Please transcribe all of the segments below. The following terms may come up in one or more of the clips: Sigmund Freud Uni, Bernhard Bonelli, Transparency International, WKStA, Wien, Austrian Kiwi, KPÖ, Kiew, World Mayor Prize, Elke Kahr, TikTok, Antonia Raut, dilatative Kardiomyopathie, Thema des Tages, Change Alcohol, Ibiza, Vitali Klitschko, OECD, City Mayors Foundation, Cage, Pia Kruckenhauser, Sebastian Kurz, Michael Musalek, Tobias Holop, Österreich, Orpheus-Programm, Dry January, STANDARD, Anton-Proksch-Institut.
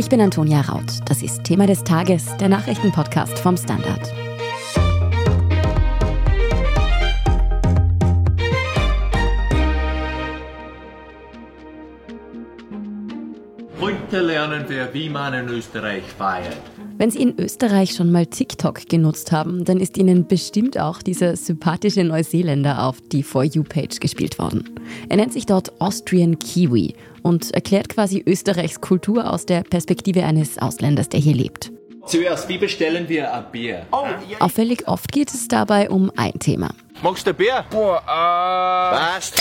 Ich bin Antonia Raut. Das ist Thema des Tages, der Nachrichtenpodcast vom Standard. Heute lernen wir, wie man in Österreich feiert. Wenn Sie in Österreich schon mal TikTok genutzt haben, dann ist Ihnen bestimmt auch dieser sympathische Neuseeländer auf die For You-Page gespielt worden. Er nennt sich dort Austrian Kiwi und erklärt quasi Österreichs Kultur aus der Perspektive eines Ausländers, der hier lebt. Zuerst, wie bestellen wir ein Bier? Oh, ja. Auffällig oft geht es dabei um ein Thema. Magst du ein Bier? Boah, Was?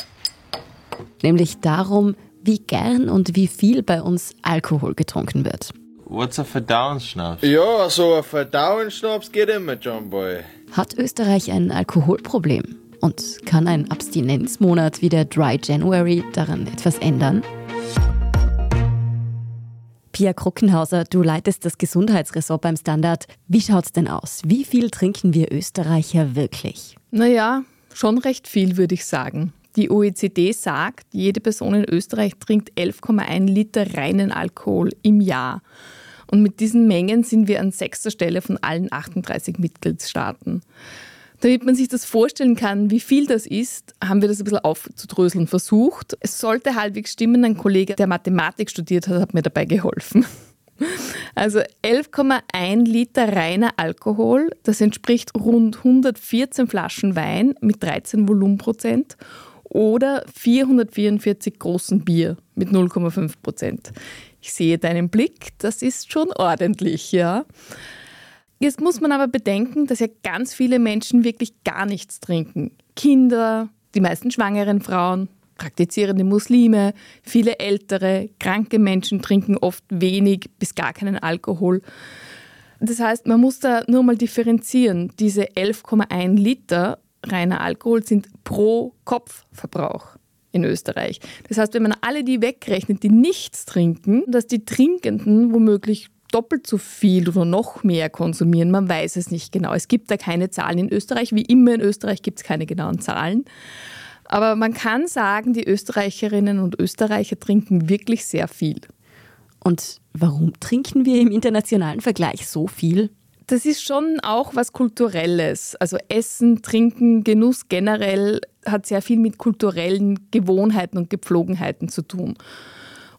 Nämlich darum, wie gern und wie viel bei uns Alkohol getrunken wird. What's ein Verdauungsschnaps? Ja, so ein Verdauungsschnaps geht immer, Johnboy. Hat Österreich ein Alkoholproblem? Und kann ein Abstinenzmonat wie der Dry January daran etwas ändern? Pia Kruckenhauser, du leitest das Gesundheitsressort beim Standard. Wie schaut's denn aus? Wie viel trinken wir Österreicher wirklich? Naja, schon recht viel, würde ich sagen. Die OECD sagt, jede Person in Österreich trinkt 11,1 Liter reinen Alkohol im Jahr. Und mit diesen Mengen sind wir an 6. Stelle von allen 38 Mitgliedstaaten. Damit man sich das vorstellen kann, wie viel das ist, haben wir das ein bisschen aufzudröseln versucht. Es sollte halbwegs stimmen, ein Kollege, der Mathematik studiert hat, hat mir dabei geholfen. Also 11,1 Liter reiner Alkohol, das entspricht rund 114 Flaschen Wein mit 13 Volumenprozent oder 444 großen Bier mit 0,5%. Ich sehe deinen Blick, das ist schon ordentlich, ja. Jetzt muss man aber bedenken, dass ja ganz viele Menschen wirklich gar nichts trinken. Kinder, die meisten schwangeren Frauen, praktizierende Muslime, viele ältere, kranke Menschen trinken oft wenig bis gar keinen Alkohol. Das heißt, man muss da nur mal differenzieren. Diese 11,1 Liter reiner Alkohol sind pro Kopfverbrauch in Österreich. Das heißt, wenn man alle die wegrechnet, die nichts trinken, dass die Trinkenden womöglich doppelt so viel oder noch mehr konsumieren, man weiß es nicht genau. Es gibt da keine Zahlen in Österreich. Wie immer in Österreich gibt es keine genauen Zahlen. Aber man kann sagen, die Österreicherinnen und Österreicher trinken wirklich sehr viel. Und warum trinken wir im internationalen Vergleich so viel? Das ist schon auch was Kulturelles. Also Essen, Trinken, Genuss generell hat sehr viel mit kulturellen Gewohnheiten und Gepflogenheiten zu tun.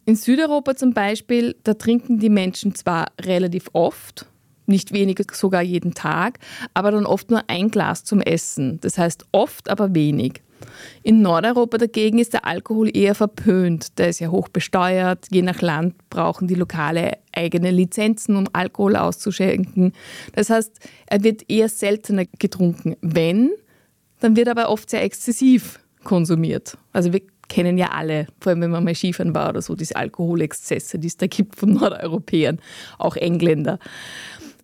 In Südeuropa zum Beispiel, da trinken die Menschen zwar relativ oft, nicht weniger, sogar jeden Tag, aber dann oft nur ein Glas zum Essen. Das heißt oft, aber wenig. In Nordeuropa dagegen ist der Alkohol eher verpönt. Der ist ja hoch besteuert. Je nach Land brauchen die Lokale eigene Lizenzen, um Alkohol auszuschenken. Das heißt, er wird eher seltener getrunken. Wenn, dann wird aber oft sehr exzessiv konsumiert. Also wir kennen ja alle, vor allem wenn man mal Skifahren war oder so, diese Alkoholexzesse, die es da gibt von Nordeuropäern, auch Engländer.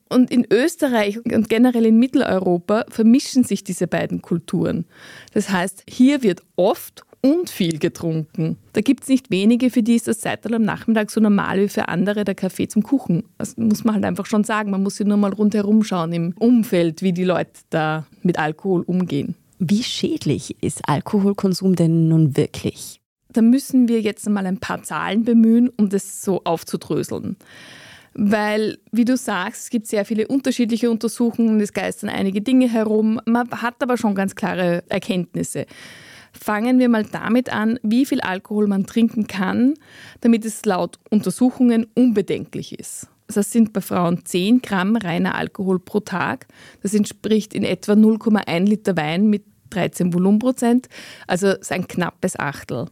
Und in Österreich und generell in Mitteleuropa vermischen sich diese beiden Kulturen. Das heißt, hier wird oft und viel getrunken. Da gibt es nicht wenige, für die ist das Seital am Nachmittag so normal wie für andere der Kaffee zum Kuchen. Das muss man halt einfach schon sagen. Man muss sich nur mal rundherum schauen im Umfeld, wie die Leute da mit Alkohol umgehen. Wie schädlich ist Alkoholkonsum denn nun wirklich? Da müssen wir jetzt einmal ein paar Zahlen bemühen, um das so aufzudröseln. Weil, wie du sagst, es gibt sehr viele unterschiedliche Untersuchungen, es geistern einige Dinge herum. Man hat aber schon ganz klare Erkenntnisse. Fangen wir mal damit an, wie viel Alkohol man trinken kann, damit es laut Untersuchungen unbedenklich ist. Das sind bei Frauen 10 Gramm reiner Alkohol pro Tag. Das entspricht in etwa 0,1 Liter Wein mit 13 Volumenprozent, also ein knappes Achtel.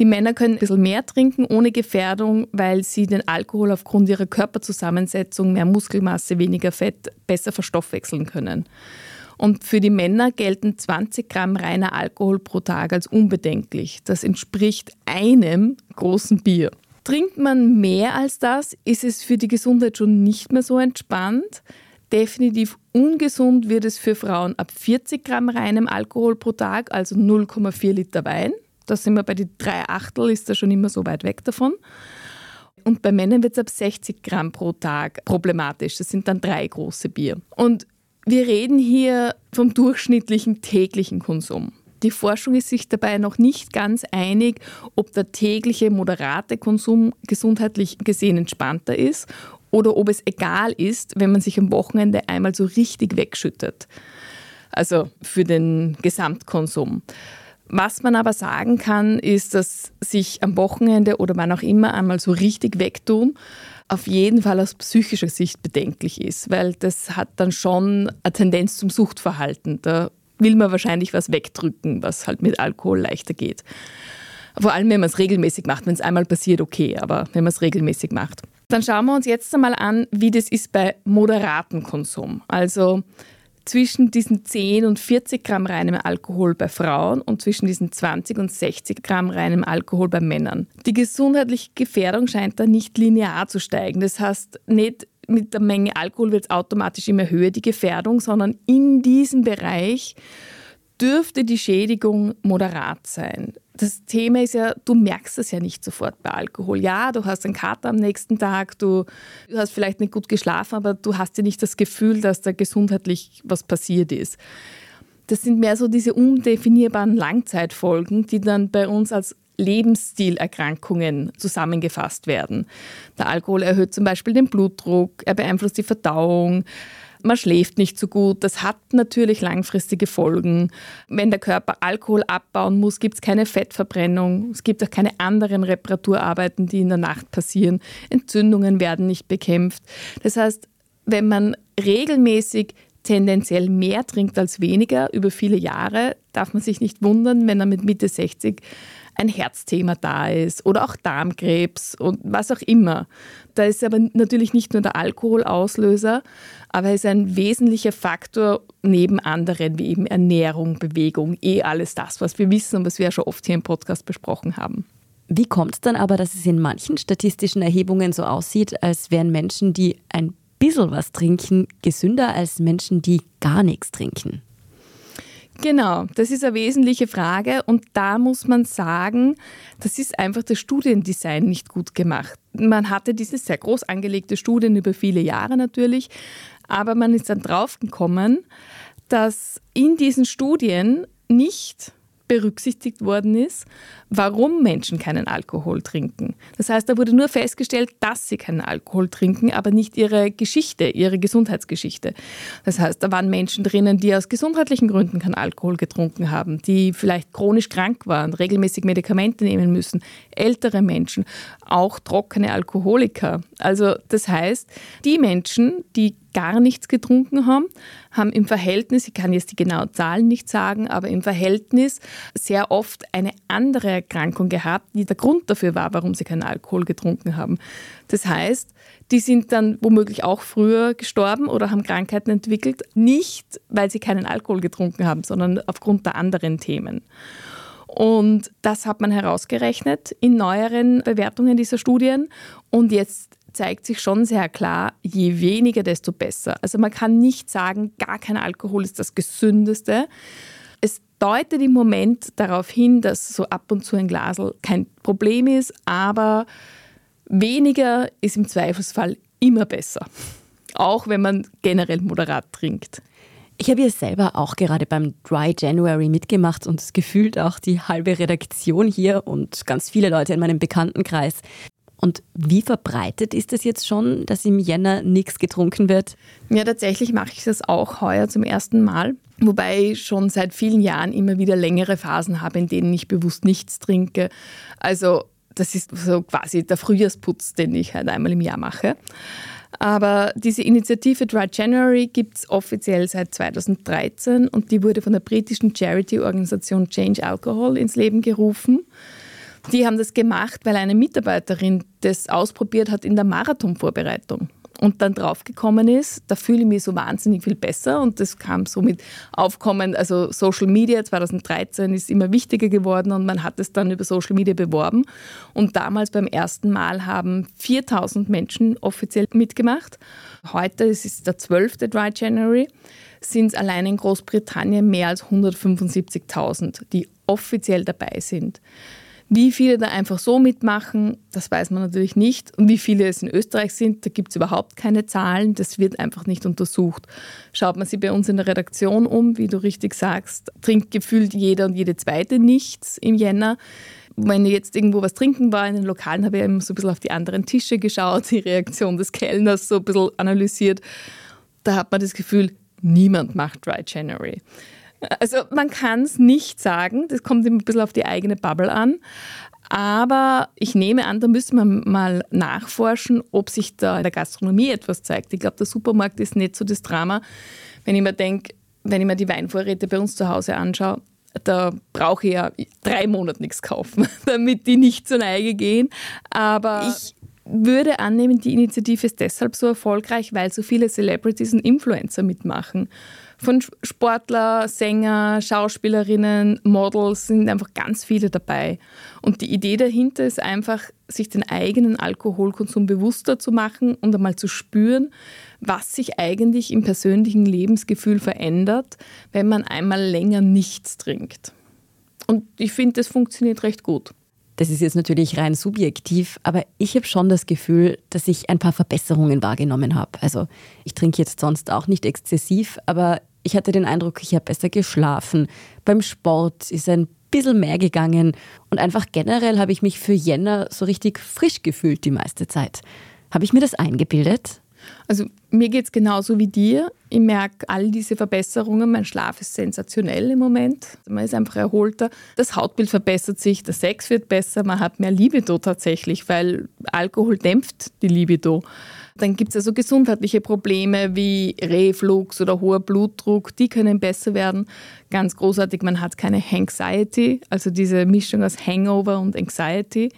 Die Männer können ein bisschen mehr trinken ohne Gefährdung, weil sie den Alkohol aufgrund ihrer Körperzusammensetzung, mehr Muskelmasse, weniger Fett, besser verstoffwechseln können. Und für die Männer gelten 20 Gramm reiner Alkohol pro Tag als unbedenklich. Das entspricht einem großen Bier. Trinkt man mehr als das, ist es für die Gesundheit schon nicht mehr so entspannt. Definitiv ungesund wird es für Frauen ab 40 Gramm reinem Alkohol pro Tag, also 0,4 Liter Wein. Da sind wir bei den 3/8, ist da schon immer so weit weg davon. Und bei Männern wird es ab 60 Gramm pro Tag problematisch. Das sind dann 3 große Bier. Und wir reden hier vom durchschnittlichen täglichen Konsum. Die Forschung ist sich dabei noch nicht ganz einig, ob der tägliche moderate Konsum gesundheitlich gesehen entspannter ist oder ob es egal ist, wenn man sich am Wochenende einmal so richtig wegschüttet. Also für den Gesamtkonsum. Was man aber sagen kann, ist, dass sich am Wochenende oder wann auch immer einmal so richtig wegtun, auf jeden Fall aus psychischer Sicht bedenklich ist, weil das hat dann schon eine Tendenz zum Suchtverhalten. Da will man wahrscheinlich was wegdrücken, was halt mit Alkohol leichter geht. Vor allem, wenn man es regelmäßig macht. Wenn es einmal passiert, okay, aber wenn man es regelmäßig macht. Dann schauen wir uns jetzt einmal an, wie das ist bei moderatem Konsum. Also zwischen diesen 10 und 40 Gramm reinem Alkohol bei Frauen und zwischen diesen 20 und 60 Gramm reinem Alkohol bei Männern. Die gesundheitliche Gefährdung scheint da nicht linear zu steigen. Das heißt, nicht mit der Menge Alkohol wird es automatisch immer höher, die Gefährdung, sondern in diesem Bereich dürfte die Schädigung moderat sein. Das Thema ist ja, du merkst es ja nicht sofort bei Alkohol. Ja, du hast einen Kater am nächsten Tag, du hast vielleicht nicht gut geschlafen, aber du hast ja nicht das Gefühl, dass da gesundheitlich was passiert ist. Das sind mehr so diese undefinierbaren Langzeitfolgen, die dann bei uns als Lebensstilerkrankungen zusammengefasst werden. Der Alkohol erhöht zum Beispiel den Blutdruck, er beeinflusst die Verdauung, man schläft nicht so gut. Das hat natürlich langfristige Folgen. Wenn der Körper Alkohol abbauen muss, gibt es keine Fettverbrennung. Es gibt auch keine anderen Reparaturarbeiten, die in der Nacht passieren. Entzündungen werden nicht bekämpft. Das heißt, wenn man regelmäßig tendenziell mehr trinkt als weniger über viele Jahre, darf man sich nicht wundern, wenn er mit Mitte 60 ein Herzthema da ist oder auch Darmkrebs und was auch immer. Da ist aber natürlich nicht nur der Alkoholauslöser, aber er ist ein wesentlicher Faktor neben anderen wie eben Ernährung, Bewegung, alles das, was wir wissen und was wir ja schon oft hier im Podcast besprochen haben. Wie kommt es dann aber, dass es in manchen statistischen Erhebungen so aussieht, als wären Menschen, die ein bisschen was trinken, gesünder als Menschen, die gar nichts trinken? Genau, das ist eine wesentliche Frage und da muss man sagen, das ist einfach das Studiendesign nicht gut gemacht. Man hatte diese sehr groß angelegte Studien über viele Jahre natürlich, aber man ist dann draufgekommen, dass in diesen Studien nicht berücksichtigt worden ist, warum Menschen keinen Alkohol trinken. Das heißt, da wurde nur festgestellt, dass sie keinen Alkohol trinken, aber nicht ihre Geschichte, ihre Gesundheitsgeschichte. Das heißt, da waren Menschen drinnen, die aus gesundheitlichen Gründen keinen Alkohol getrunken haben, die vielleicht chronisch krank waren, regelmäßig Medikamente nehmen müssen, ältere Menschen, auch trockene Alkoholiker. Also das heißt, die Menschen, die gar nichts getrunken haben, haben im Verhältnis, ich kann jetzt die genauen Zahlen nicht sagen, aber im Verhältnis sehr oft eine andere Erkrankung gehabt, die der Grund dafür war, warum sie keinen Alkohol getrunken haben. Das heißt, die sind dann womöglich auch früher gestorben oder haben Krankheiten entwickelt, nicht weil sie keinen Alkohol getrunken haben, sondern aufgrund der anderen Themen. Und das hat man herausgerechnet in neueren Bewertungen dieser Studien und jetzt zeigt sich schon sehr klar, je weniger, desto besser. Also man kann nicht sagen, gar kein Alkohol ist das Gesündeste. Es deutet im Moment darauf hin, dass so ab und zu ein Glasl kein Problem ist, aber weniger ist im Zweifelsfall immer besser, auch wenn man generell moderat trinkt. Ich habe ja selber auch gerade beim Dry January mitgemacht und gefühlt auch die halbe Redaktion hier und ganz viele Leute in meinem Bekanntenkreis. Und wie verbreitet ist es jetzt schon, dass im Jänner nichts getrunken wird? Ja, tatsächlich mache ich das auch heuer zum ersten Mal. Wobei ich schon seit vielen Jahren immer wieder längere Phasen habe, in denen ich bewusst nichts trinke. Also das ist so quasi der Frühjahrsputz, den ich halt einmal im Jahr mache. Aber diese Initiative Dry January gibt es offiziell seit 2013 und die wurde von der britischen Charity-Organisation Change Alcohol ins Leben gerufen. Die haben das gemacht, weil eine Mitarbeiterin das ausprobiert hat in der Marathonvorbereitung und dann draufgekommen ist, da fühle ich mich so wahnsinnig viel besser und das kam so mit Aufkommen, also Social Media 2013 ist immer wichtiger geworden und man hat es dann über Social Media beworben und damals beim ersten Mal haben 4000 Menschen offiziell mitgemacht. Heute, es ist der 12. Dry January, sind es allein in Großbritannien mehr als 175.000, die offiziell dabei sind. Wie viele da einfach so mitmachen, das weiß man natürlich nicht. Und wie viele es in Österreich sind, da gibt es überhaupt keine Zahlen. Das wird einfach nicht untersucht. Schaut man sich bei uns in der Redaktion um, wie du richtig sagst, trinkt gefühlt jeder und jede zweite nichts im Jänner. Wenn ich jetzt irgendwo was trinken war in den Lokalen, habe ich immer so ein bisschen auf die anderen Tische geschaut, die Reaktion des Kellners so ein bisschen analysiert. Da hat man das Gefühl, niemand macht Dry January. Also man kann es nicht sagen, das kommt immer ein bisschen auf die eigene Bubble an. Aber ich nehme an, da müsste man mal nachforschen, ob sich da in der Gastronomie etwas zeigt. Ich glaube, der Supermarkt ist nicht so das Drama. Wenn ich mir denke, wenn ich mir die Weinvorräte bei uns zu Hause anschaue, da brauche ich ja 3 Monate nichts kaufen, damit die nicht zur Neige gehen. Aber ich würde annehmen, die Initiative ist deshalb so erfolgreich, weil so viele Celebrities und Influencer mitmachen. Von Sportler, Sänger, Schauspielerinnen, Models sind einfach ganz viele dabei. Und die Idee dahinter ist einfach, sich den eigenen Alkoholkonsum bewusster zu machen und einmal zu spüren, was sich eigentlich im persönlichen Lebensgefühl verändert, wenn man einmal länger nichts trinkt. Und ich finde, das funktioniert recht gut. Das ist jetzt natürlich rein subjektiv, aber ich habe schon das Gefühl, dass ich ein paar Verbesserungen wahrgenommen habe. Also ich trinke jetzt sonst auch nicht exzessiv, aber ich hatte den Eindruck, ich habe besser geschlafen. Beim Sport ist ein bisschen mehr gegangen und einfach generell habe ich mich für Jänner so richtig frisch gefühlt die meiste Zeit. Habe ich mir das eingebildet? Also mir geht es genauso wie dir. Ich merke all diese Verbesserungen. Mein Schlaf ist sensationell im Moment. Man ist einfach erholter. Das Hautbild verbessert sich, der Sex wird besser, man hat mehr Libido tatsächlich, weil Alkohol dämpft die Libido. Dann gibt es also gesundheitliche Probleme wie Reflux oder hoher Blutdruck. Die können besser werden. Ganz großartig, man hat keine Anxiety, also diese Mischung aus Hangover und Anxiety.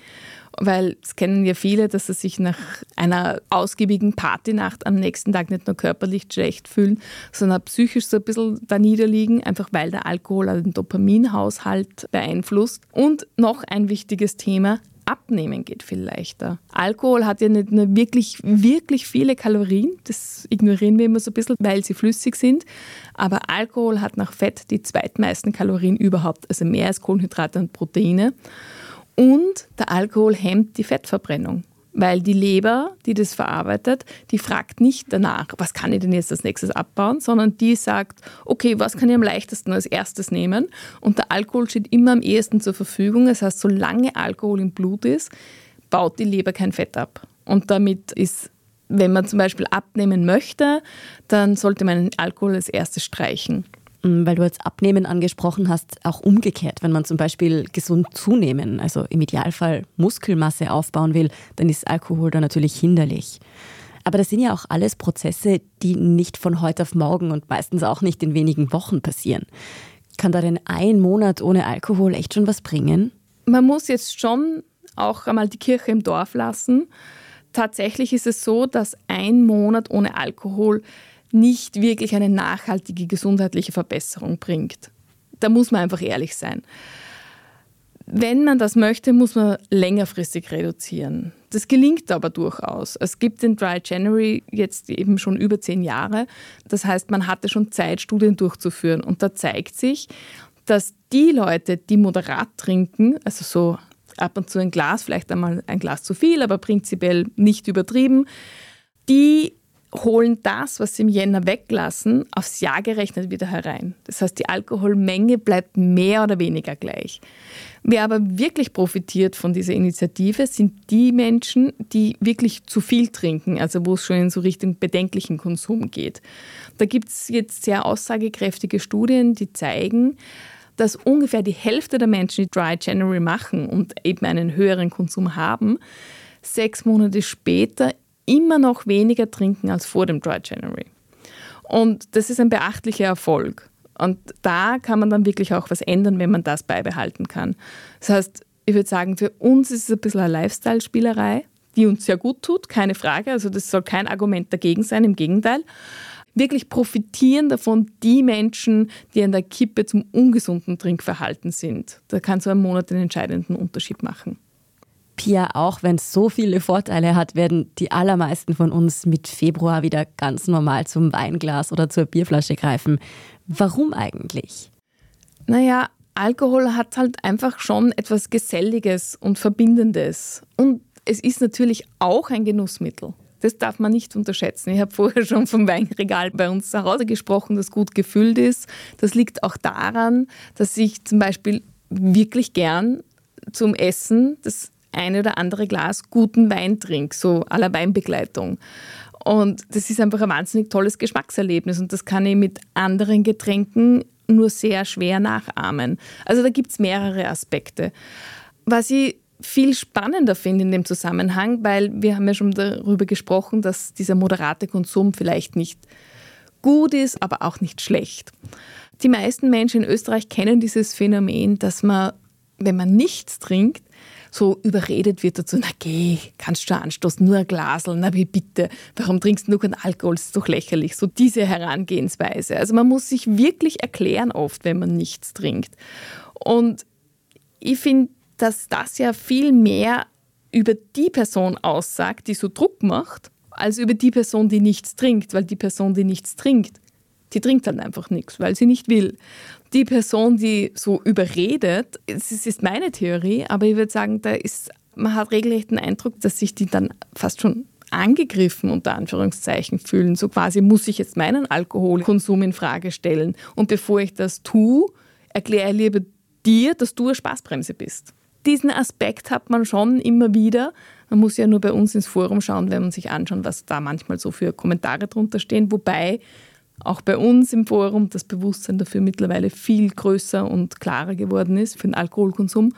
Weil es kennen ja viele, dass sie sich nach einer ausgiebigen Partynacht am nächsten Tag nicht nur körperlich schlecht fühlen, sondern psychisch so ein bisschen da niederliegen, einfach weil der Alkohol den Dopaminhaushalt beeinflusst. Und noch ein wichtiges Thema, Abnehmen geht viel leichter. Alkohol hat ja nicht nur wirklich, wirklich viele Kalorien, das ignorieren wir immer so ein bisschen, weil sie flüssig sind, aber Alkohol hat nach Fett die zweitmeisten Kalorien überhaupt, also mehr als Kohlenhydrate und Proteine. Und der Alkohol hemmt die Fettverbrennung, weil die Leber, die das verarbeitet, die fragt nicht danach, was kann ich denn jetzt als nächstes abbauen, sondern die sagt, okay, was kann ich am leichtesten als erstes nehmen? Und der Alkohol steht immer am ehesten zur Verfügung. Das heißt, solange Alkohol im Blut ist, baut die Leber kein Fett ab. Und damit ist, wenn man zum Beispiel abnehmen möchte, dann sollte man den Alkohol als erstes streichen. Weil du jetzt Abnehmen angesprochen hast, auch umgekehrt. Wenn man zum Beispiel gesund zunehmen, also im Idealfall Muskelmasse aufbauen will, dann ist Alkohol da natürlich hinderlich. Aber das sind ja auch alles Prozesse, die nicht von heute auf morgen und meistens auch nicht in wenigen Wochen passieren. Kann da denn ein Monat ohne Alkohol echt schon was bringen? Man muss jetzt schon auch einmal die Kirche im Dorf lassen. Tatsächlich ist es so, dass ein Monat ohne Alkohol nicht wirklich eine nachhaltige gesundheitliche Verbesserung bringt. Da muss man einfach ehrlich sein. Wenn man das möchte, muss man längerfristig reduzieren. Das gelingt aber durchaus. Es gibt den Dry January jetzt eben schon über 10 Jahre. Das heißt, man hatte schon Zeit, Studien durchzuführen. Und da zeigt sich, dass die Leute, die moderat trinken, also so ab und zu ein Glas, vielleicht einmal ein Glas zu viel, aber prinzipiell nicht übertrieben, die holen das, was sie im Jänner weglassen, aufs Jahr gerechnet wieder herein. Das heißt, die Alkoholmenge bleibt mehr oder weniger gleich. Wer aber wirklich profitiert von dieser Initiative, sind die Menschen, die wirklich zu viel trinken, also wo es schon in so Richtung bedenklichen Konsum geht. Da gibt es jetzt sehr aussagekräftige Studien, die zeigen, dass ungefähr die Hälfte der Menschen, die Dry January machen und eben einen höheren Konsum haben, 6 Monate später immer noch weniger trinken als vor dem Dry January. Und das ist ein beachtlicher Erfolg. Und da kann man dann wirklich auch was ändern, wenn man das beibehalten kann. Das heißt, ich würde sagen, für uns ist es ein bisschen eine Lifestyle-Spielerei, die uns sehr gut tut, keine Frage. Also das soll kein Argument dagegen sein, im Gegenteil. Wirklich profitieren davon die Menschen, die an der Kippe zum ungesunden Trinkverhalten sind. Da kann so ein Monat den entscheidenden Unterschied machen. Pia, auch wenn es so viele Vorteile hat, werden die allermeisten von uns mit Februar wieder ganz normal zum Weinglas oder zur Bierflasche greifen. Warum eigentlich? Naja, Alkohol hat halt einfach schon etwas Geselliges und Verbindendes. Und es ist natürlich auch ein Genussmittel. Das darf man nicht unterschätzen. Ich habe vorher schon vom Weinregal bei uns zu Hause gesprochen, das gut gefüllt ist. Das liegt auch daran, dass ich zum Beispiel wirklich gern zum Essen das eine oder andere Glas guten Wein trinke, so à la Weinbegleitung. Und das ist einfach ein wahnsinnig tolles Geschmackserlebnis und das kann ich mit anderen Getränken nur sehr schwer nachahmen. Also da gibt es mehrere Aspekte. Was ich viel spannender finde in dem Zusammenhang, weil wir haben ja schon darüber gesprochen, dass dieser moderate Konsum vielleicht nicht gut ist, aber auch nicht schlecht. Die meisten Menschen in Österreich kennen dieses Phänomen, dass man, wenn man nichts trinkt, so überredet wird dazu, na geh, kannst du anstoßen, nur ein Glasl, na wie bitte, warum trinkst du noch einen Alkohol, ist doch lächerlich, so diese Herangehensweise. Also man muss sich wirklich erklären oft, wenn man nichts trinkt. Und ich finde, dass das ja viel mehr über die Person aussagt, die so Druck macht, als über die Person, die nichts trinkt. Weil die Person, die nichts trinkt, die trinkt dann einfach nichts, weil sie nicht will. Die Person, die so überredet, es ist meine Theorie, aber ich würde sagen, man hat regelrecht den Eindruck, dass sich die dann fast schon angegriffen unter Anführungszeichen fühlen. So quasi muss ich jetzt meinen Alkoholkonsum in Frage stellen. Und bevor ich das tue, erkläre ich lieber dir, dass du eine Spaßbremse bist. Diesen Aspekt hat man schon immer wieder. Man muss ja nur bei uns ins Forum schauen, wenn man sich anschaut, was da manchmal so für Kommentare drunter stehen. Wobei auch bei uns im Forum das Bewusstsein dafür mittlerweile viel größer und klarer geworden ist für den Alkoholkonsum.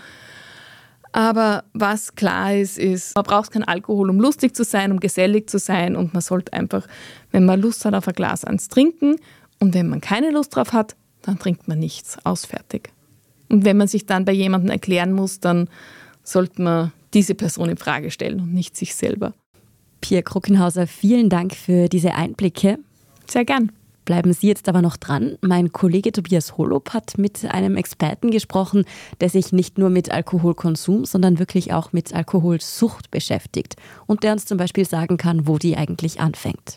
Aber was klar ist, man braucht keinen Alkohol, um lustig zu sein, um gesellig zu sein. Und man sollte einfach, wenn man Lust hat auf ein Glas, ans Trinken. Und wenn man keine Lust drauf hat, dann trinkt man nichts. Aus, fertig. Und wenn man sich dann bei jemandem erklären muss, dann sollte man diese Person in Frage stellen und nicht sich selber. Pia Kruckenhauser, vielen Dank für diese Einblicke. Sehr gern. Bleiben Sie jetzt aber noch dran. Mein Kollege Tobias Holop hat mit einem Experten gesprochen, der sich nicht nur mit Alkoholkonsum, sondern wirklich auch mit Alkoholsucht beschäftigt und der uns zum Beispiel sagen kann, wo die eigentlich anfängt.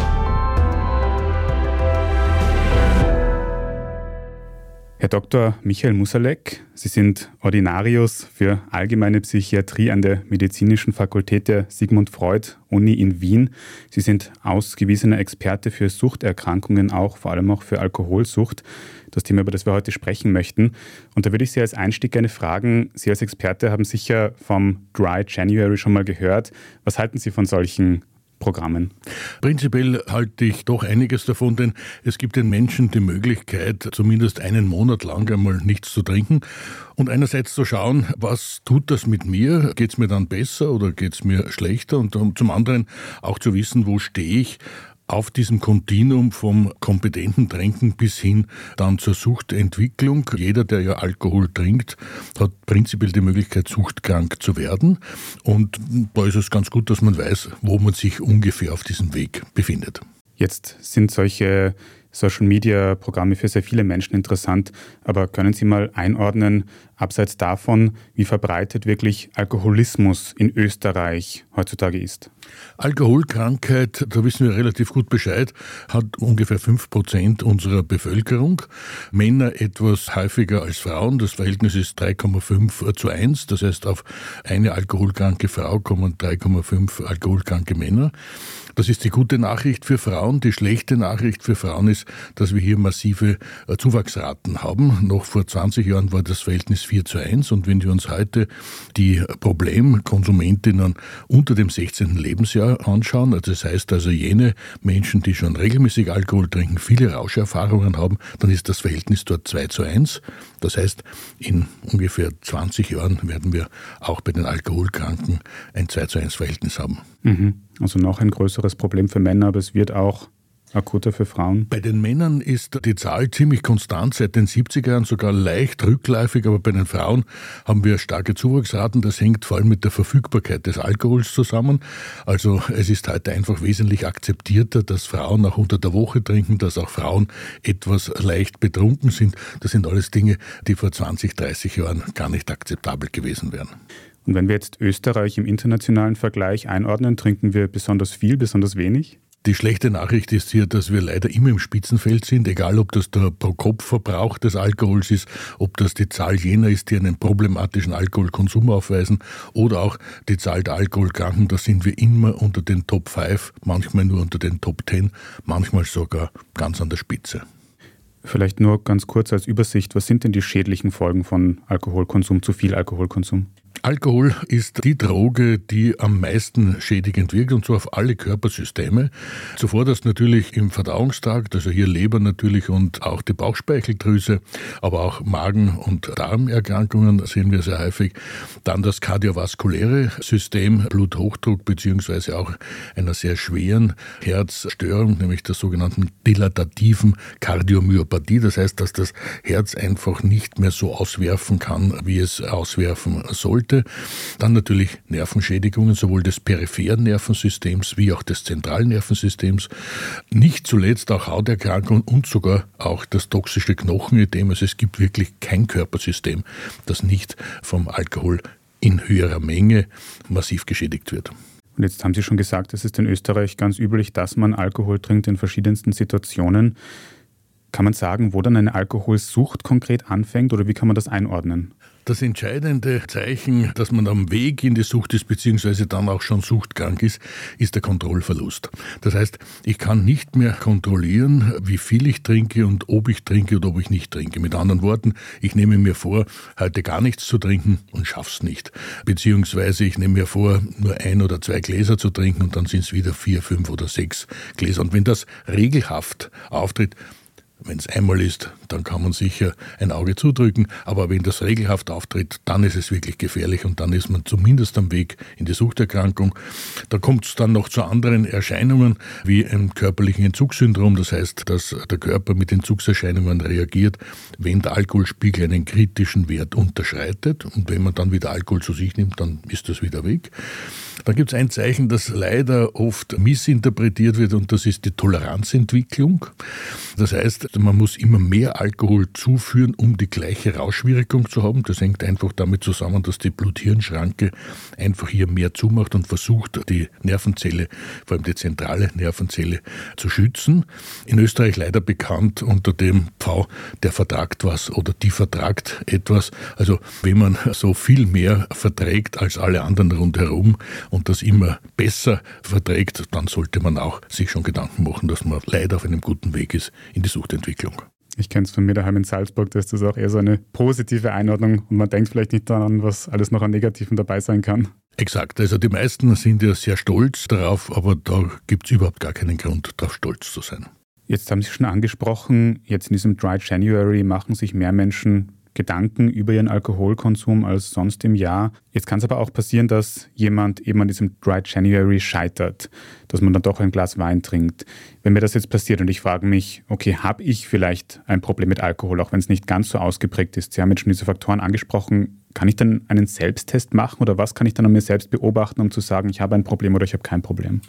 Herr Dr. Michael Musalek, Sie sind Ordinarius für allgemeine Psychiatrie an der Medizinischen Fakultät der Sigmund Freud Uni in Wien. Sie sind ausgewiesener Experte für Suchterkrankungen, auch vor allem auch für Alkoholsucht, das Thema, über das wir heute sprechen möchten. Und da würde ich Sie als Einstieg gerne fragen, Sie als Experte haben sicher vom Dry January schon mal gehört. Was halten Sie von solchen Programmen? Prinzipiell halte ich doch einiges davon, denn es gibt den Menschen die Möglichkeit, zumindest einen Monat lang einmal nichts zu trinken und einerseits zu schauen, was tut das mit mir? Geht es mir dann besser oder geht es mir schlechter? Und zum anderen auch zu wissen, wo stehe ich auf diesem Kontinuum vom kompetenten Trinken bis hin dann zur Suchtentwicklung. Jeder, der ja Alkohol trinkt, hat prinzipiell die Möglichkeit, suchtkrank zu werden. Und da ist es ganz gut, dass man weiß, wo man sich ungefähr auf diesem Weg befindet. Jetzt sind solche Social-Media-Programme für sehr viele Menschen interessant. Aber können Sie mal einordnen, abseits davon, wie verbreitet wirklich Alkoholismus in Österreich heutzutage ist? Alkoholkrankheit, da wissen wir relativ gut Bescheid, hat ungefähr 5% unserer Bevölkerung. Männer etwas häufiger als Frauen. Das Verhältnis ist 3,5:1. Das heißt, auf eine alkoholkranke Frau kommen 3,5 alkoholkranke Männer. Das ist die gute Nachricht für Frauen. Die schlechte Nachricht für Frauen ist, dass wir hier massive Zuwachsraten haben. Noch vor 20 Jahren war das Verhältnis 4:1. Und wenn wir uns heute die Problemkonsumentinnen unter dem 16. Lebensjahr anschauen, also das heißt also jene Menschen, die schon regelmäßig Alkohol trinken, viele Rauscherfahrungen haben, dann ist das Verhältnis dort 2:1. Das heißt, in ungefähr 20 Jahren werden wir auch bei den Alkoholkranken ein 2:1 Verhältnis haben. Mhm. Also noch ein größeres Problem für Männer, aber es wird auch akuter für Frauen? Bei den Männern ist die Zahl ziemlich konstant, seit den 70er Jahren sogar leicht rückläufig, aber bei den Frauen haben wir starke Zuwachsraten. Das hängt vor allem mit der Verfügbarkeit des Alkohols zusammen. Also es ist heute einfach wesentlich akzeptierter, dass Frauen auch unter der Woche trinken, dass auch Frauen etwas leicht betrunken sind. Das sind alles Dinge, die vor 20, 30 Jahren gar nicht akzeptabel gewesen wären. Und wenn wir jetzt Österreich im internationalen Vergleich einordnen, trinken wir besonders viel, besonders wenig? Die schlechte Nachricht ist hier, dass wir leider immer im Spitzenfeld sind, egal ob das der Pro-Kopf-Verbrauch des Alkohols ist, ob das die Zahl jener ist, die einen problematischen Alkoholkonsum aufweisen, oder auch die Zahl der Alkoholkranken. Da sind wir immer unter den Top 5, manchmal nur unter den Top 10, manchmal sogar ganz an der Spitze. Vielleicht nur ganz kurz als Übersicht, was sind denn die schädlichen Folgen von Alkoholkonsum, zu viel Alkoholkonsum? Alkohol ist die Droge, die am meisten schädigend wirkt, und zwar auf alle Körpersysteme. Zuvor das natürlich im Verdauungstrakt, also hier Leber natürlich und auch die Bauchspeicheldrüse, aber auch Magen- und Darmerkrankungen sehen wir sehr häufig. Dann das kardiovaskuläre System, Bluthochdruck bzw. auch einer sehr schweren Herzstörung, nämlich der sogenannten dilatativen Kardiomyopathie. Das heißt, dass das Herz einfach nicht mehr so auswerfen kann, wie es auswerfen sollte. Dann natürlich Nervenschädigungen, sowohl des peripheren Nervensystems wie auch des zentralen Nervensystems. Nicht zuletzt auch Hauterkrankungen und sogar auch das toxische Knochenödem. Also es gibt wirklich kein Körpersystem, das nicht vom Alkohol in höherer Menge massiv geschädigt wird. Und jetzt haben Sie schon gesagt, es ist in Österreich ganz üblich, dass man Alkohol trinkt in verschiedensten Situationen. Kann man sagen, wo dann eine Alkoholsucht konkret anfängt, oder wie kann man das einordnen? Das entscheidende Zeichen, dass man am Weg in die Sucht ist, beziehungsweise dann auch schon suchtkrank ist, ist der Kontrollverlust. Das heißt, ich kann nicht mehr kontrollieren, wie viel ich trinke und ob ich trinke oder ob ich nicht trinke. Mit anderen Worten, ich nehme mir vor, heute gar nichts zu trinken und schaff's nicht. Beziehungsweise ich nehme mir vor, nur 1 oder 2 Gläser zu trinken, und dann sind es wieder 4, 5 oder 6 Gläser. Und wenn das regelhaft auftritt, wenn es einmal ist, dann kann man sicher ein Auge zudrücken. Aber wenn das regelhaft auftritt, dann ist es wirklich gefährlich, und dann ist man zumindest am Weg in die Suchterkrankung. Da kommt es dann noch zu anderen Erscheinungen wie einem körperlichen Entzugssyndrom. Das heißt, dass der Körper mit Entzugserscheinungen reagiert, wenn der Alkoholspiegel einen kritischen Wert unterschreitet. Und wenn man dann wieder Alkohol zu sich nimmt, dann ist das wieder weg. Dann gibt es ein Zeichen, das leider oft missinterpretiert wird, und das ist die Toleranzentwicklung. Das heißt, man muss immer mehr Alkohol zuführen, um die gleiche Rauschwirkung zu haben. Das hängt einfach damit zusammen, dass die Blut-Hirn-Schranke einfach hier mehr zumacht und versucht, die Nervenzelle, vor allem die zentrale Nervenzelle, zu schützen. In Österreich leider bekannt unter dem Pfau, der vertragt was oder die vertragt etwas. Also wenn man so viel mehr verträgt als alle anderen rundherum und das immer besser verträgt, dann sollte man auch sich schon Gedanken machen, dass man leider auf einem guten Weg ist in die Suchtentwicklung. Ich kenne es von mir daheim in Salzburg, da ist das auch eher so eine positive Einordnung, und man denkt vielleicht nicht daran, was alles noch an Negativen dabei sein kann. Exakt, also die meisten sind ja sehr stolz darauf, aber da gibt es überhaupt gar keinen Grund, darauf stolz zu sein. Jetzt haben Sie schon angesprochen, jetzt in diesem Dry January machen sich mehr Menschen Gedanken über ihren Alkoholkonsum als sonst im Jahr. Jetzt kann es aber auch passieren, dass jemand eben an diesem Dry January scheitert, dass man dann doch ein Glas Wein trinkt. Wenn mir das jetzt passiert und ich frage mich, okay, habe ich vielleicht ein Problem mit Alkohol, auch wenn es nicht ganz so ausgeprägt ist? Sie haben jetzt schon diese Faktoren angesprochen. kann ich dann einen Selbsttest machen oder was kann ich dann an mir selbst beobachten, um zu sagen, ich habe ein Problem oder ich habe kein Problem?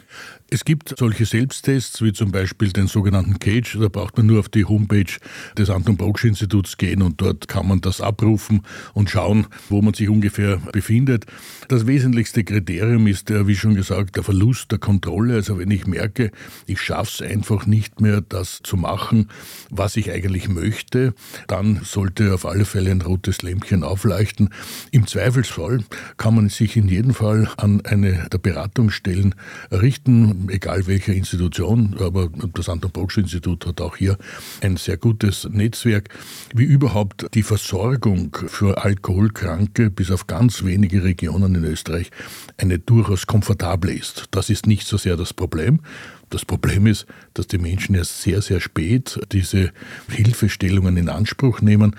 Es gibt solche Selbsttests, wie zum Beispiel den sogenannten Cage. Da braucht man nur auf die Homepage des Anton-Proksch-Instituts gehen und dort kann man das abrufen und schauen, wo man sich ungefähr befindet. Das wesentlichste Kriterium ist, wie schon gesagt, der Verlust der Kontrolle. Also wenn ich merke, ich schaffe es einfach nicht mehr, das zu machen, was ich eigentlich möchte, dann sollte auf alle Fälle ein rotes Lämpchen aufleuchten. Im Zweifelsfall kann man sich in jedem Fall an eine der Beratungsstellen richten, egal welcher Institution, aber das Anton-Proksch-Institut hat auch hier ein sehr gutes Netzwerk, wie überhaupt die Versorgung für Alkoholkranke bis auf ganz wenige Regionen in Österreich eine durchaus komfortable ist. Das ist nicht so sehr das Problem. Das Problem ist, dass die Menschen erst sehr, sehr spät diese Hilfestellungen in Anspruch nehmen.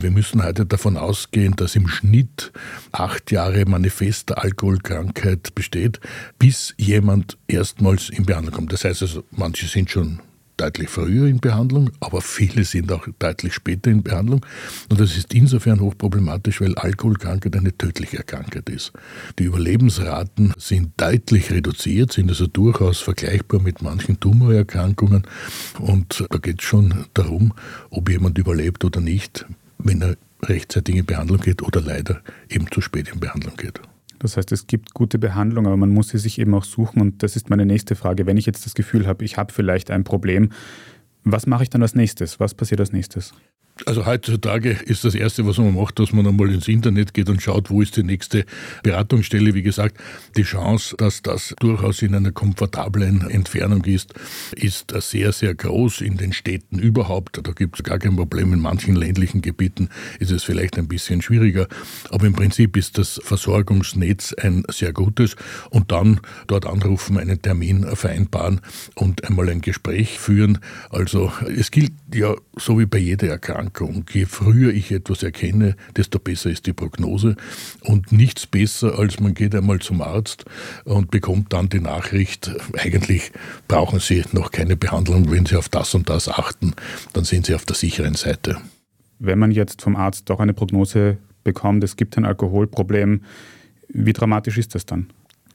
Wir müssen heute davon ausgehen, dass im Schnitt 8 Jahre manifester Alkoholkrankheit besteht, bis jemand erstmals in Behandlung kommt. Das heißt also, manche sind schon deutlich früher in Behandlung, aber viele sind auch deutlich später in Behandlung. Und das ist insofern hochproblematisch, weil Alkoholkrankheit eine tödliche Krankheit ist. Die Überlebensraten sind deutlich reduziert, sind also durchaus vergleichbar mit manchen Tumorerkrankungen. Und da geht es schon darum, ob jemand überlebt oder nicht, wenn er rechtzeitig in Behandlung geht oder leider eben zu spät in Behandlung geht. Das heißt, es gibt gute Behandlung, aber man muss sie sich eben auch suchen. Und das ist meine nächste Frage. Wenn ich jetzt das Gefühl habe, ich habe vielleicht ein Problem, was mache ich dann als nächstes? Was passiert als nächstes? Also heutzutage ist das Erste, was man macht, dass man einmal ins Internet geht und schaut, wo ist die nächste Beratungsstelle. Wie gesagt, die Chance, dass das durchaus in einer komfortablen Entfernung ist, ist sehr, sehr groß in den Städten überhaupt. Da gibt es gar kein Problem. In manchen ländlichen Gebieten ist es vielleicht ein bisschen schwieriger. Aber im Prinzip ist das Versorgungsnetz ein sehr gutes. Und dann dort anrufen, einen Termin vereinbaren und einmal ein Gespräch führen. Also es gilt ja so wie bei jeder Erkrankung. Je früher ich etwas erkenne, desto besser ist die Prognose und nichts besser, als man geht einmal zum Arzt und bekommt dann die Nachricht, eigentlich brauchen Sie noch keine Behandlung, wenn Sie auf das und das achten, dann sind Sie auf der sicheren Seite. Wenn man jetzt vom Arzt doch eine Prognose bekommt, es gibt ein Alkoholproblem, wie dramatisch ist das dann?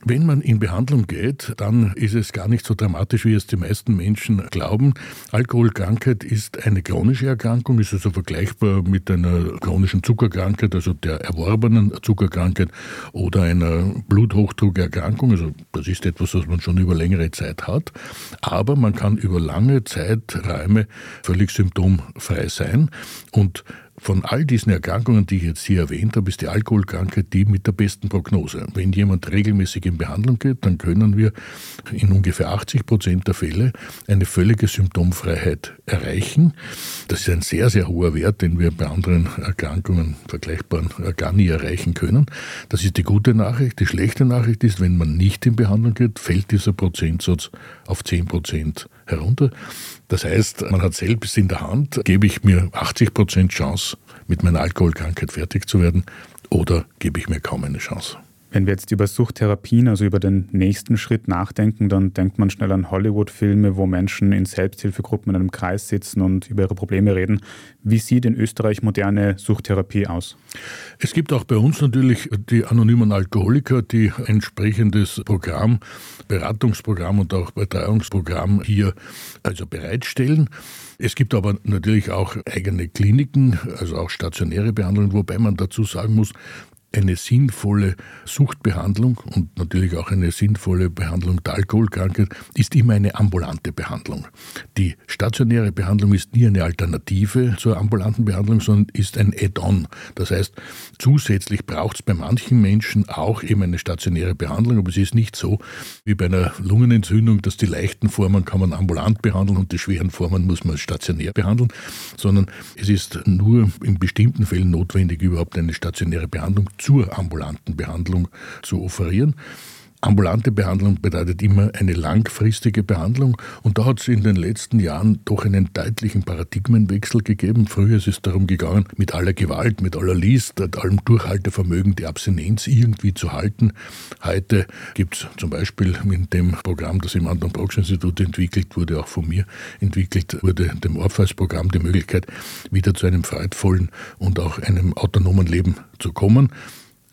Wenn man in Behandlung geht, dann ist es gar nicht so dramatisch, wie es die meisten Menschen glauben. Alkoholkrankheit ist eine chronische Erkrankung, ist also vergleichbar mit einer chronischen Zuckerkrankheit, also der erworbenen Zuckerkrankheit oder einer Bluthochdruckerkrankung. Also das ist etwas, was man schon über längere Zeit hat. Aber man kann über lange Zeiträume völlig symptomfrei sein. Und von all diesen Erkrankungen, die ich jetzt hier erwähnt habe, ist die Alkoholkrankheit die mit der besten Prognose. Wenn jemand regelmäßig in Behandlung geht, dann können wir in ungefähr 80% der Fälle eine völlige Symptomfreiheit erreichen. Das ist ein sehr, sehr hoher Wert, den wir bei anderen Erkrankungen, vergleichbaren, gar nie erreichen können. Das ist die gute Nachricht. Die schlechte Nachricht ist, wenn man nicht in Behandlung geht, fällt dieser Prozentsatz auf 10% herunter. Das heißt, man hat selbst in der Hand, gebe ich mir 80% Chance, mit meiner Alkoholkrankheit fertig zu werden oder gebe ich mir kaum eine Chance. Wenn wir jetzt über Suchttherapien, also über den nächsten Schritt nachdenken, dann denkt man schnell an Hollywood-Filme, wo Menschen in Selbsthilfegruppen in einem Kreis sitzen und über ihre Probleme reden. Wie sieht in Österreich moderne Suchttherapie aus? Es gibt auch bei uns natürlich die anonymen Alkoholiker, die entsprechendes Programm, Beratungsprogramm und auch Betreuungsprogramm hier also bereitstellen. Es gibt aber natürlich auch eigene Kliniken, also auch stationäre Behandlungen, wobei man dazu sagen muss, eine sinnvolle Suchtbehandlung und natürlich auch eine sinnvolle Behandlung der Alkoholkrankheit ist immer eine ambulante Behandlung. Die stationäre Behandlung ist nie eine Alternative zur ambulanten Behandlung, sondern ist ein Add-on. Das heißt, zusätzlich braucht es bei manchen Menschen auch eben eine stationäre Behandlung, aber es ist nicht so wie bei einer Lungenentzündung, dass die leichten Formen kann man ambulant behandeln und die schweren Formen muss man stationär behandeln, sondern es ist nur in bestimmten Fällen notwendig, überhaupt eine stationäre Behandlung zur ambulanten Behandlung zu offerieren. ambulante Behandlung bedeutet immer eine langfristige Behandlung und da hat es in den letzten Jahren doch einen deutlichen Paradigmenwechsel gegeben. Früher ist es darum gegangen, mit aller Gewalt, mit aller List, mit allem Durchhaltevermögen die Abstinenz irgendwie zu halten. Heute gibt es zum Beispiel mit dem Programm, das im Anton-Proksch-Institut entwickelt wurde, auch von mir entwickelt wurde, dem Orpheus-Programm, die Möglichkeit, wieder zu einem freudvollen und auch einem autonomen Leben zu kommen.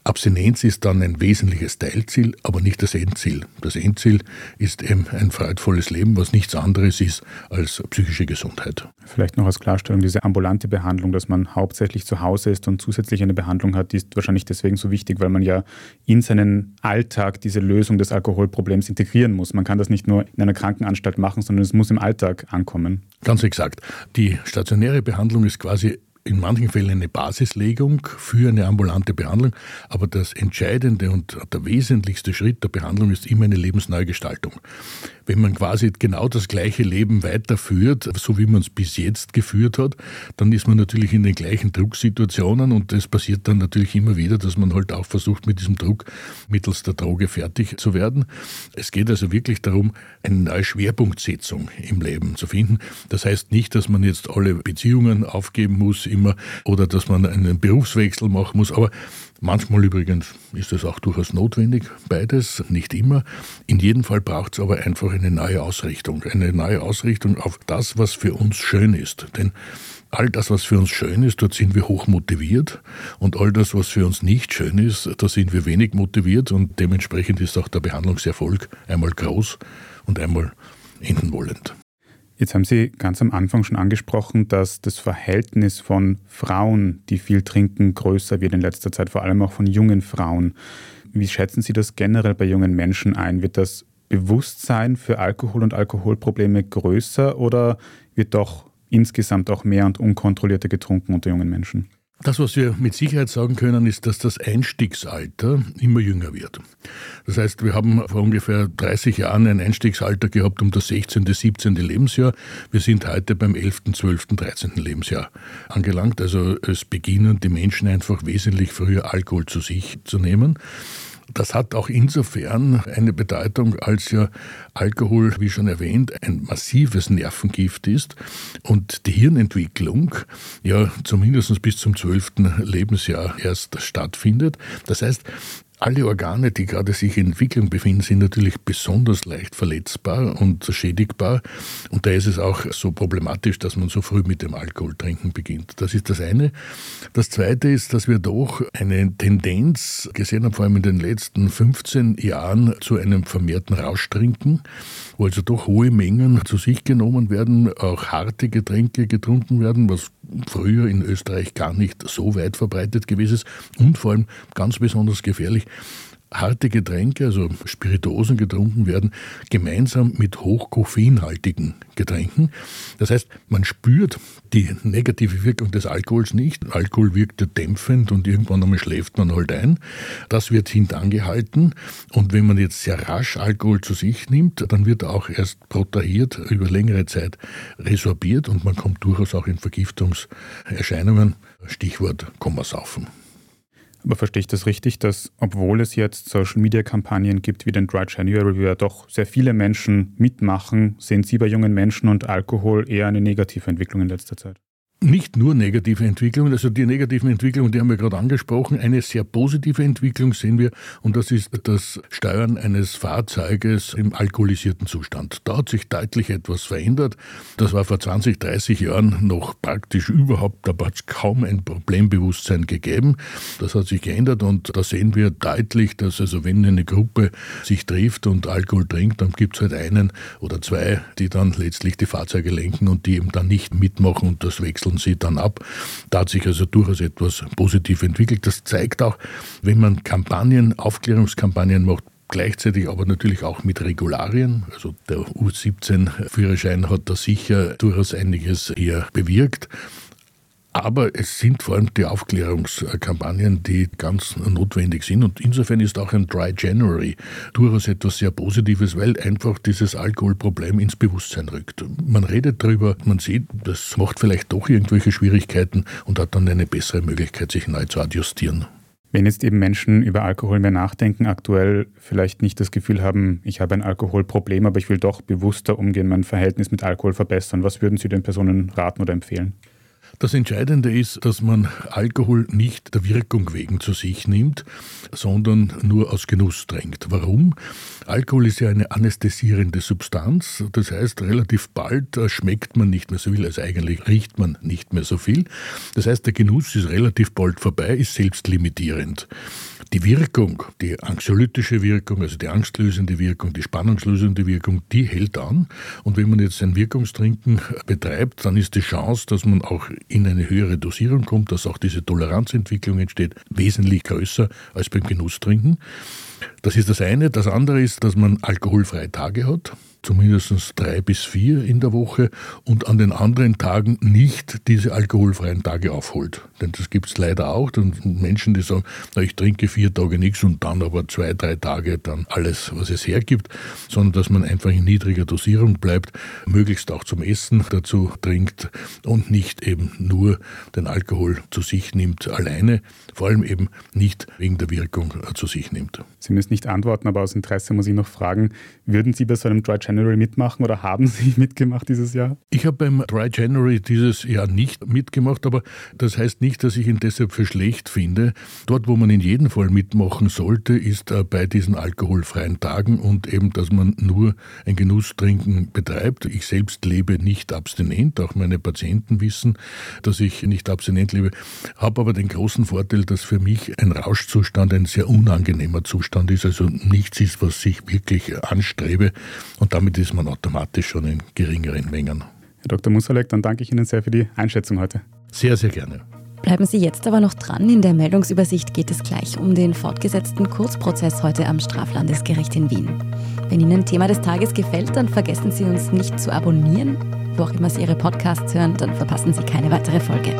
Abstinenz ist dann ein wesentliches Teilziel, aber nicht das Endziel. Das Endziel ist eben ein freudvolles Leben, was nichts anderes ist als psychische Gesundheit. Vielleicht noch als Klarstellung, diese ambulante Behandlung, dass man hauptsächlich zu Hause ist und zusätzlich eine Behandlung hat, die ist wahrscheinlich deswegen so wichtig, weil man ja in seinen Alltag diese Lösung des Alkoholproblems integrieren muss. Man kann das nicht nur in einer Krankenanstalt machen, sondern es muss im Alltag ankommen. Ganz exakt. Die stationäre Behandlung ist quasi in manchen Fällen eine Basislegung für eine ambulante Behandlung, aber das entscheidende und der wesentlichste Schritt der Behandlung ist immer eine lebensneue Gestaltung. Wenn man quasi genau das gleiche Leben weiterführt, so wie man es bis jetzt geführt hat, dann ist man natürlich in den gleichen Drucksituationen und es passiert dann natürlich immer wieder, dass man halt auch versucht, mit diesem Druck mittels der Droge fertig zu werden. Es geht also wirklich darum, eine neue Schwerpunktsetzung im Leben zu finden. Das heißt nicht, dass man jetzt alle Beziehungen aufgeben muss, immer, oder dass man einen Berufswechsel machen muss, aber manchmal übrigens ist das auch durchaus notwendig, beides, nicht immer. In jedem Fall braucht es aber einfach eine neue Ausrichtung auf das, was für uns schön ist, denn all das, was für uns schön ist, dort sind wir hoch motiviert und all das, was für uns nicht schön ist, da sind wir wenig motiviert und dementsprechend ist auch der Behandlungserfolg einmal groß und einmal enden wollend. Jetzt haben Sie ganz am Anfang schon angesprochen, dass das Verhältnis von Frauen, die viel trinken, größer wird in letzter Zeit, vor allem auch von jungen Frauen. Wie schätzen Sie das generell bei jungen Menschen ein? Wird das Bewusstsein für Alkohol und Alkoholprobleme größer oder wird doch insgesamt auch mehr und unkontrollierter getrunken unter jungen Menschen? Das, was wir mit Sicherheit sagen können, ist, dass das Einstiegsalter immer jünger wird. Das heißt, wir haben vor ungefähr 30 Jahren ein Einstiegsalter gehabt um das 16., 17. Lebensjahr. Wir sind heute beim 11., 12., 13. Lebensjahr angelangt. Also es beginnen die Menschen einfach wesentlich früher Alkohol zu sich zu nehmen. Das hat auch insofern eine Bedeutung, als ja Alkohol, wie schon erwähnt, ein massives Nervengift ist und die Hirnentwicklung ja zumindest bis zum 12. Lebensjahr erst stattfindet. Das heißt, alle Organe, die gerade sich in Entwicklung befinden, sind natürlich besonders leicht verletzbar und schädigbar. Und da ist es auch so problematisch, dass man so früh mit dem Alkoholtrinken beginnt. Das ist das eine. Das zweite ist, dass wir doch eine Tendenz gesehen haben, vor allem in den letzten 15 Jahren, zu einem vermehrten Rauschtrinken, wo also doch hohe Mengen zu sich genommen werden, auch harte Getränke getrunken werden, was früher in Österreich gar nicht so weit verbreitet gewesen ist und vor allem ganz besonders gefährlich, harte Getränke, also Spirituosen getrunken werden, gemeinsam mit hochkoffeinhaltigen Getränken. Das heißt, man spürt die negative Wirkung des Alkohols nicht. Alkohol wirkt ja dämpfend und irgendwann einmal schläft man halt ein. Das wird hintangehalten und wenn man jetzt sehr rasch Alkohol zu sich nimmt, dann wird er auch erst protrahiert, über längere Zeit resorbiert und man kommt durchaus auch in Vergiftungserscheinungen, Stichwort Komasaufen. Aber verstehe ich das richtig, dass obwohl es jetzt Social-Media-Kampagnen gibt wie den Dry January, wo ja doch sehr viele Menschen mitmachen, sehen Sie bei jungen Menschen und Alkohol eher eine negative Entwicklung in letzter Zeit? Nicht nur negative Entwicklungen, also die negativen Entwicklungen, die haben wir gerade angesprochen. Eine sehr positive Entwicklung sehen wir und das ist das Steuern eines Fahrzeuges im alkoholisierten Zustand. Da hat sich deutlich etwas verändert. Das war vor 20, 30 Jahren noch praktisch überhaupt, da hat es kaum ein Problembewusstsein gegeben. Das hat sich geändert und da sehen wir deutlich, dass also wenn eine Gruppe sich trifft und Alkohol trinkt, dann gibt es halt einen oder zwei, die dann letztlich die Fahrzeuge lenken und die eben dann nicht mitmachen und das wechseln sie dann ab. Da hat sich also durchaus etwas positiv entwickelt. Das zeigt auch, wenn man Kampagnen, Aufklärungskampagnen macht, gleichzeitig aber natürlich auch mit Regularien. Also der U17-Führerschein hat da sicher durchaus einiges hier bewirkt. Aber es sind vor allem die Aufklärungskampagnen, die ganz notwendig sind. Und insofern ist auch ein Dry January durchaus etwas sehr Positives, weil einfach dieses Alkoholproblem ins Bewusstsein rückt. Man redet darüber, man sieht, das macht vielleicht doch irgendwelche Schwierigkeiten und hat dann eine bessere Möglichkeit, sich neu zu adjustieren. Wenn jetzt eben Menschen über Alkohol mehr nachdenken, aktuell vielleicht nicht das Gefühl haben, ich habe ein Alkoholproblem, aber ich will doch bewusster umgehen, mein Verhältnis mit Alkohol verbessern. Was würden Sie den Personen raten oder empfehlen? Das Entscheidende ist, dass man Alkohol nicht der Wirkung wegen zu sich nimmt, sondern nur aus Genuss drängt. Warum? Alkohol ist ja eine anästhesierende Substanz. Das heißt, relativ bald schmeckt man nicht mehr so viel, also eigentlich riecht man nicht mehr so viel. Das heißt, der Genuss ist relativ bald vorbei, ist selbstlimitierend. Die Wirkung, die anxiolytische Wirkung, also die angstlösende Wirkung, die spannungslösende Wirkung, die hält an. Und wenn man jetzt ein Wirkungstrinken betreibt, dann ist die Chance, dass man auch in eine höhere Dosierung kommt, dass auch diese Toleranzentwicklung entsteht, wesentlich größer als beim Genusstrinken. Das ist das eine. Das andere ist, dass man alkoholfreie Tage hat, zumindest 3 bis 4 in der Woche und an den anderen Tagen nicht diese alkoholfreien Tage aufholt. Denn das gibt es leider auch. Dann Menschen, die sagen, na, ich trinke 4 Tage nichts und dann aber 2, 3 Tage dann alles, was es hergibt, sondern dass man einfach in niedriger Dosierung bleibt, möglichst auch zum Essen dazu trinkt und nicht eben nur den Alkohol zu sich nimmt alleine, vor allem eben nicht wegen der Wirkung zu sich nimmt. Sie müssen nicht antworten, aber aus Interesse muss ich noch fragen, würden Sie bei so einem Dry January mitmachen oder haben Sie mitgemacht dieses Jahr? Ich habe beim Dry January dieses Jahr nicht mitgemacht, aber das heißt nicht, dass ich ihn deshalb für schlecht finde. Dort, wo man in jedem Fall mitmachen sollte, ist bei diesen alkoholfreien Tagen und eben, dass man nur ein Genusstrinken betreibt. Ich selbst lebe nicht abstinent, auch meine Patienten wissen, dass ich nicht abstinent lebe, habe aber den großen Vorteil, dass für mich ein Rauschzustand ein sehr unangenehmer Zustand ist, also nichts ist, was ich wirklich anstrebe und damit ist man automatisch schon in geringeren Mengen. Herr Dr. Musalek, dann danke ich Ihnen sehr für die Einschätzung heute. Sehr, sehr gerne. Bleiben Sie jetzt aber noch dran. In der Meldungsübersicht geht es gleich um den fortgesetzten Kurzprozess heute am Straflandesgericht in Wien. Wenn Ihnen Thema des Tages gefällt, dann vergessen Sie uns nicht zu abonnieren. Wo auch immer Sie Ihre Podcasts hören, dann verpassen Sie keine weitere Folge.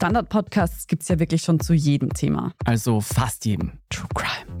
Standard-Podcasts gibt es ja wirklich schon zu jedem Thema. Also fast jedem. True Crime.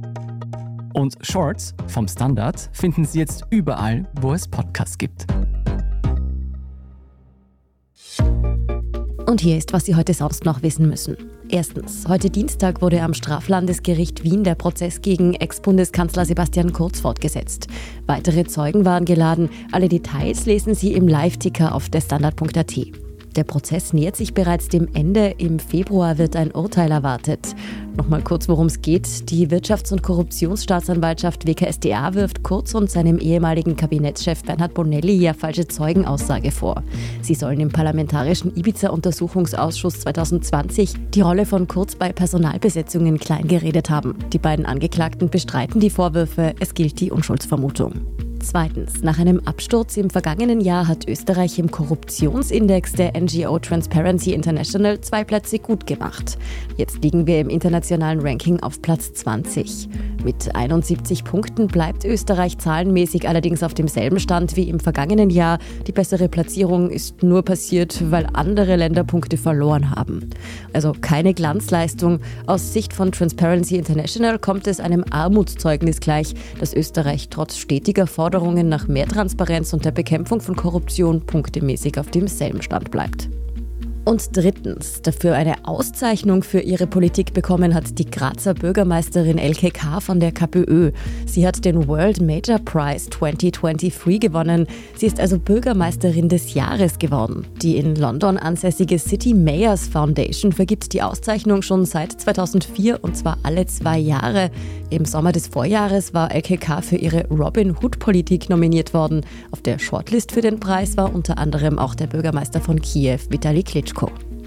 Und Shorts vom Standard finden Sie jetzt überall, wo es Podcasts gibt. Und hier ist, was Sie heute sonst noch wissen müssen. Erstens, heute Dienstag wurde am Straflandesgericht Wien der Prozess gegen Ex-Bundeskanzler Sebastian Kurz fortgesetzt. Weitere Zeugen waren geladen. Alle Details lesen Sie im Live-Ticker auf derstandard.at. Der Prozess nähert sich bereits dem Ende. Im Februar wird ein Urteil erwartet. Nochmal kurz, worum es geht. Die Wirtschafts- und Korruptionsstaatsanwaltschaft WKStA wirft Kurz und seinem ehemaligen Kabinettschef Bernhard Bonelli ja falsche Zeugenaussage vor. Sie sollen im parlamentarischen Ibiza-Untersuchungsausschuss 2020 die Rolle von Kurz bei Personalbesetzungen kleingeredet haben. Die beiden Angeklagten bestreiten die Vorwürfe. Es gilt die Unschuldsvermutung. Zweitens, nach einem Absturz im vergangenen Jahr hat Österreich im Korruptionsindex der NGO Transparency International 2 Plätze gut gemacht. Jetzt liegen wir im internationalen Ranking auf Platz 20. Mit 71 Punkten bleibt Österreich zahlenmäßig allerdings auf demselben Stand wie im vergangenen Jahr. Die bessere Platzierung ist nur passiert, weil andere Länder Punkte verloren haben. Also keine Glanzleistung. Aus Sicht von Transparency International kommt es einem Armutszeugnis gleich, dass Österreich trotz stetiger Forderungen nach mehr Transparenz und der Bekämpfung von Korruption punktemäßig auf demselben Stand bleibt. Und drittens, dafür eine Auszeichnung für ihre Politik bekommen hat die Grazer Bürgermeisterin Elke Kahr von der KPÖ. Sie hat den World Mayor Prize 2023 gewonnen. Sie ist also Bürgermeisterin des Jahres geworden. Die in London ansässige City Mayors Foundation vergibt die Auszeichnung schon seit 2004 und zwar alle 2 Jahre. Im Sommer des Vorjahres war Elke Kahr für ihre Robin-Hood-Politik nominiert worden. Auf der Shortlist für den Preis war unter anderem auch der Bürgermeister von Kiew, Vitali Klitschko.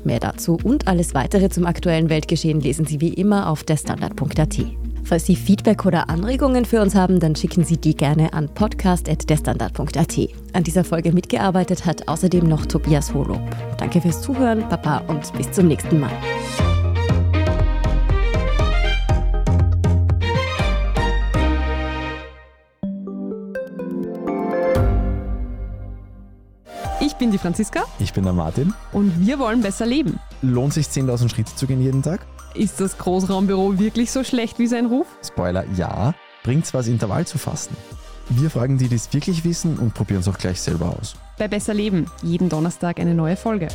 Mehr dazu und alles weitere zum aktuellen Weltgeschehen lesen Sie wie immer auf derstandard.at. Falls Sie Feedback oder Anregungen für uns haben, dann schicken Sie die gerne an podcast@derstandard.at. An dieser Folge mitgearbeitet hat außerdem noch Tobias Holop. Danke fürs Zuhören, Baba und bis zum nächsten Mal. Ich bin die Franziska. Ich bin der Martin. Und wir wollen besser leben. Lohnt sich 10.000 Schritte zu gehen jeden Tag? Ist das Großraumbüro wirklich so schlecht wie sein Ruf? Spoiler, ja. Bringt's was, Intervall zu fasten? Wir fragen die, die es wirklich wissen und probieren es auch gleich selber aus. Bei Besser Leben, jeden Donnerstag eine neue Folge.